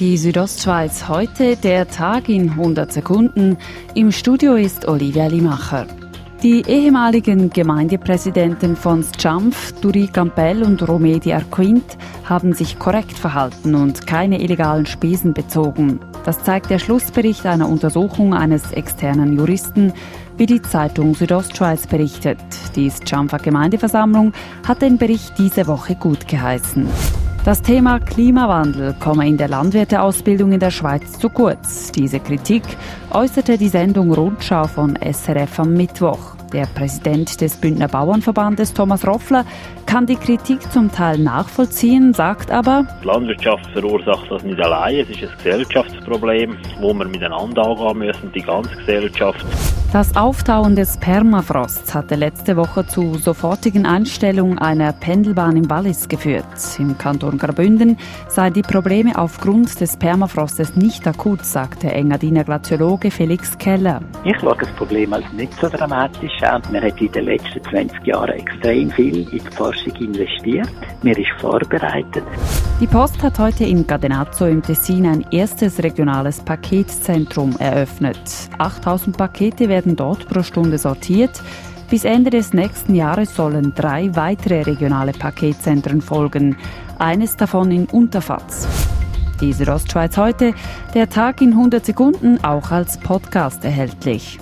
Die Südostschweiz heute, der Tag in 100 Sekunden. Im Studio ist Olivia Limacher. Die ehemaligen Gemeindepräsidenten von Stjampf, Duri Campbell und Romedi Arquint, haben sich korrekt verhalten und keine illegalen Spesen bezogen. Das zeigt der Schlussbericht einer Untersuchung eines externen Juristen, wie die Zeitung Südostschweiz berichtet. Die Stjampfer Gemeindeversammlung hat den Bericht diese Woche gut geheißen. Das Thema Klimawandel komme in der Landwirteausbildung in der Schweiz zu kurz. Diese Kritik äußerte die Sendung Rundschau von SRF am Mittwoch. Der Präsident des Bündner Bauernverbandes, Thomas Roffler, kann die Kritik zum Teil nachvollziehen, sagt aber: Die Landwirtschaft verursacht das nicht allein, es ist ein Gesellschaftsproblem, wo wir miteinander angehen müssen, die ganze Gesellschaft. Das Auftauen des Permafrosts hatte letzte Woche zur sofortigen Einstellung einer Pendelbahn im Wallis geführt. Im Kanton Graubünden seien die Probleme aufgrund des Permafrostes nicht akut, sagt der Engadiner-Glaziologe Felix Keller. Ich schaue das Problem als nicht so dramatisch an. Man hat in den letzten 20 Jahren extrem viel in die Forschung investiert. Man ist vorbereitet. Die Post hat heute in Cadenazzo im Tessin ein erstes regionales Paketzentrum eröffnet. 8000 Pakete werden dort pro Stunde sortiert. Bis Ende des nächsten Jahres sollen 3 weitere regionale Paketzentren folgen. Eines davon in Unterfatz. Die Südostschweiz heute, der Tag in 100 Sekunden, auch als Podcast erhältlich.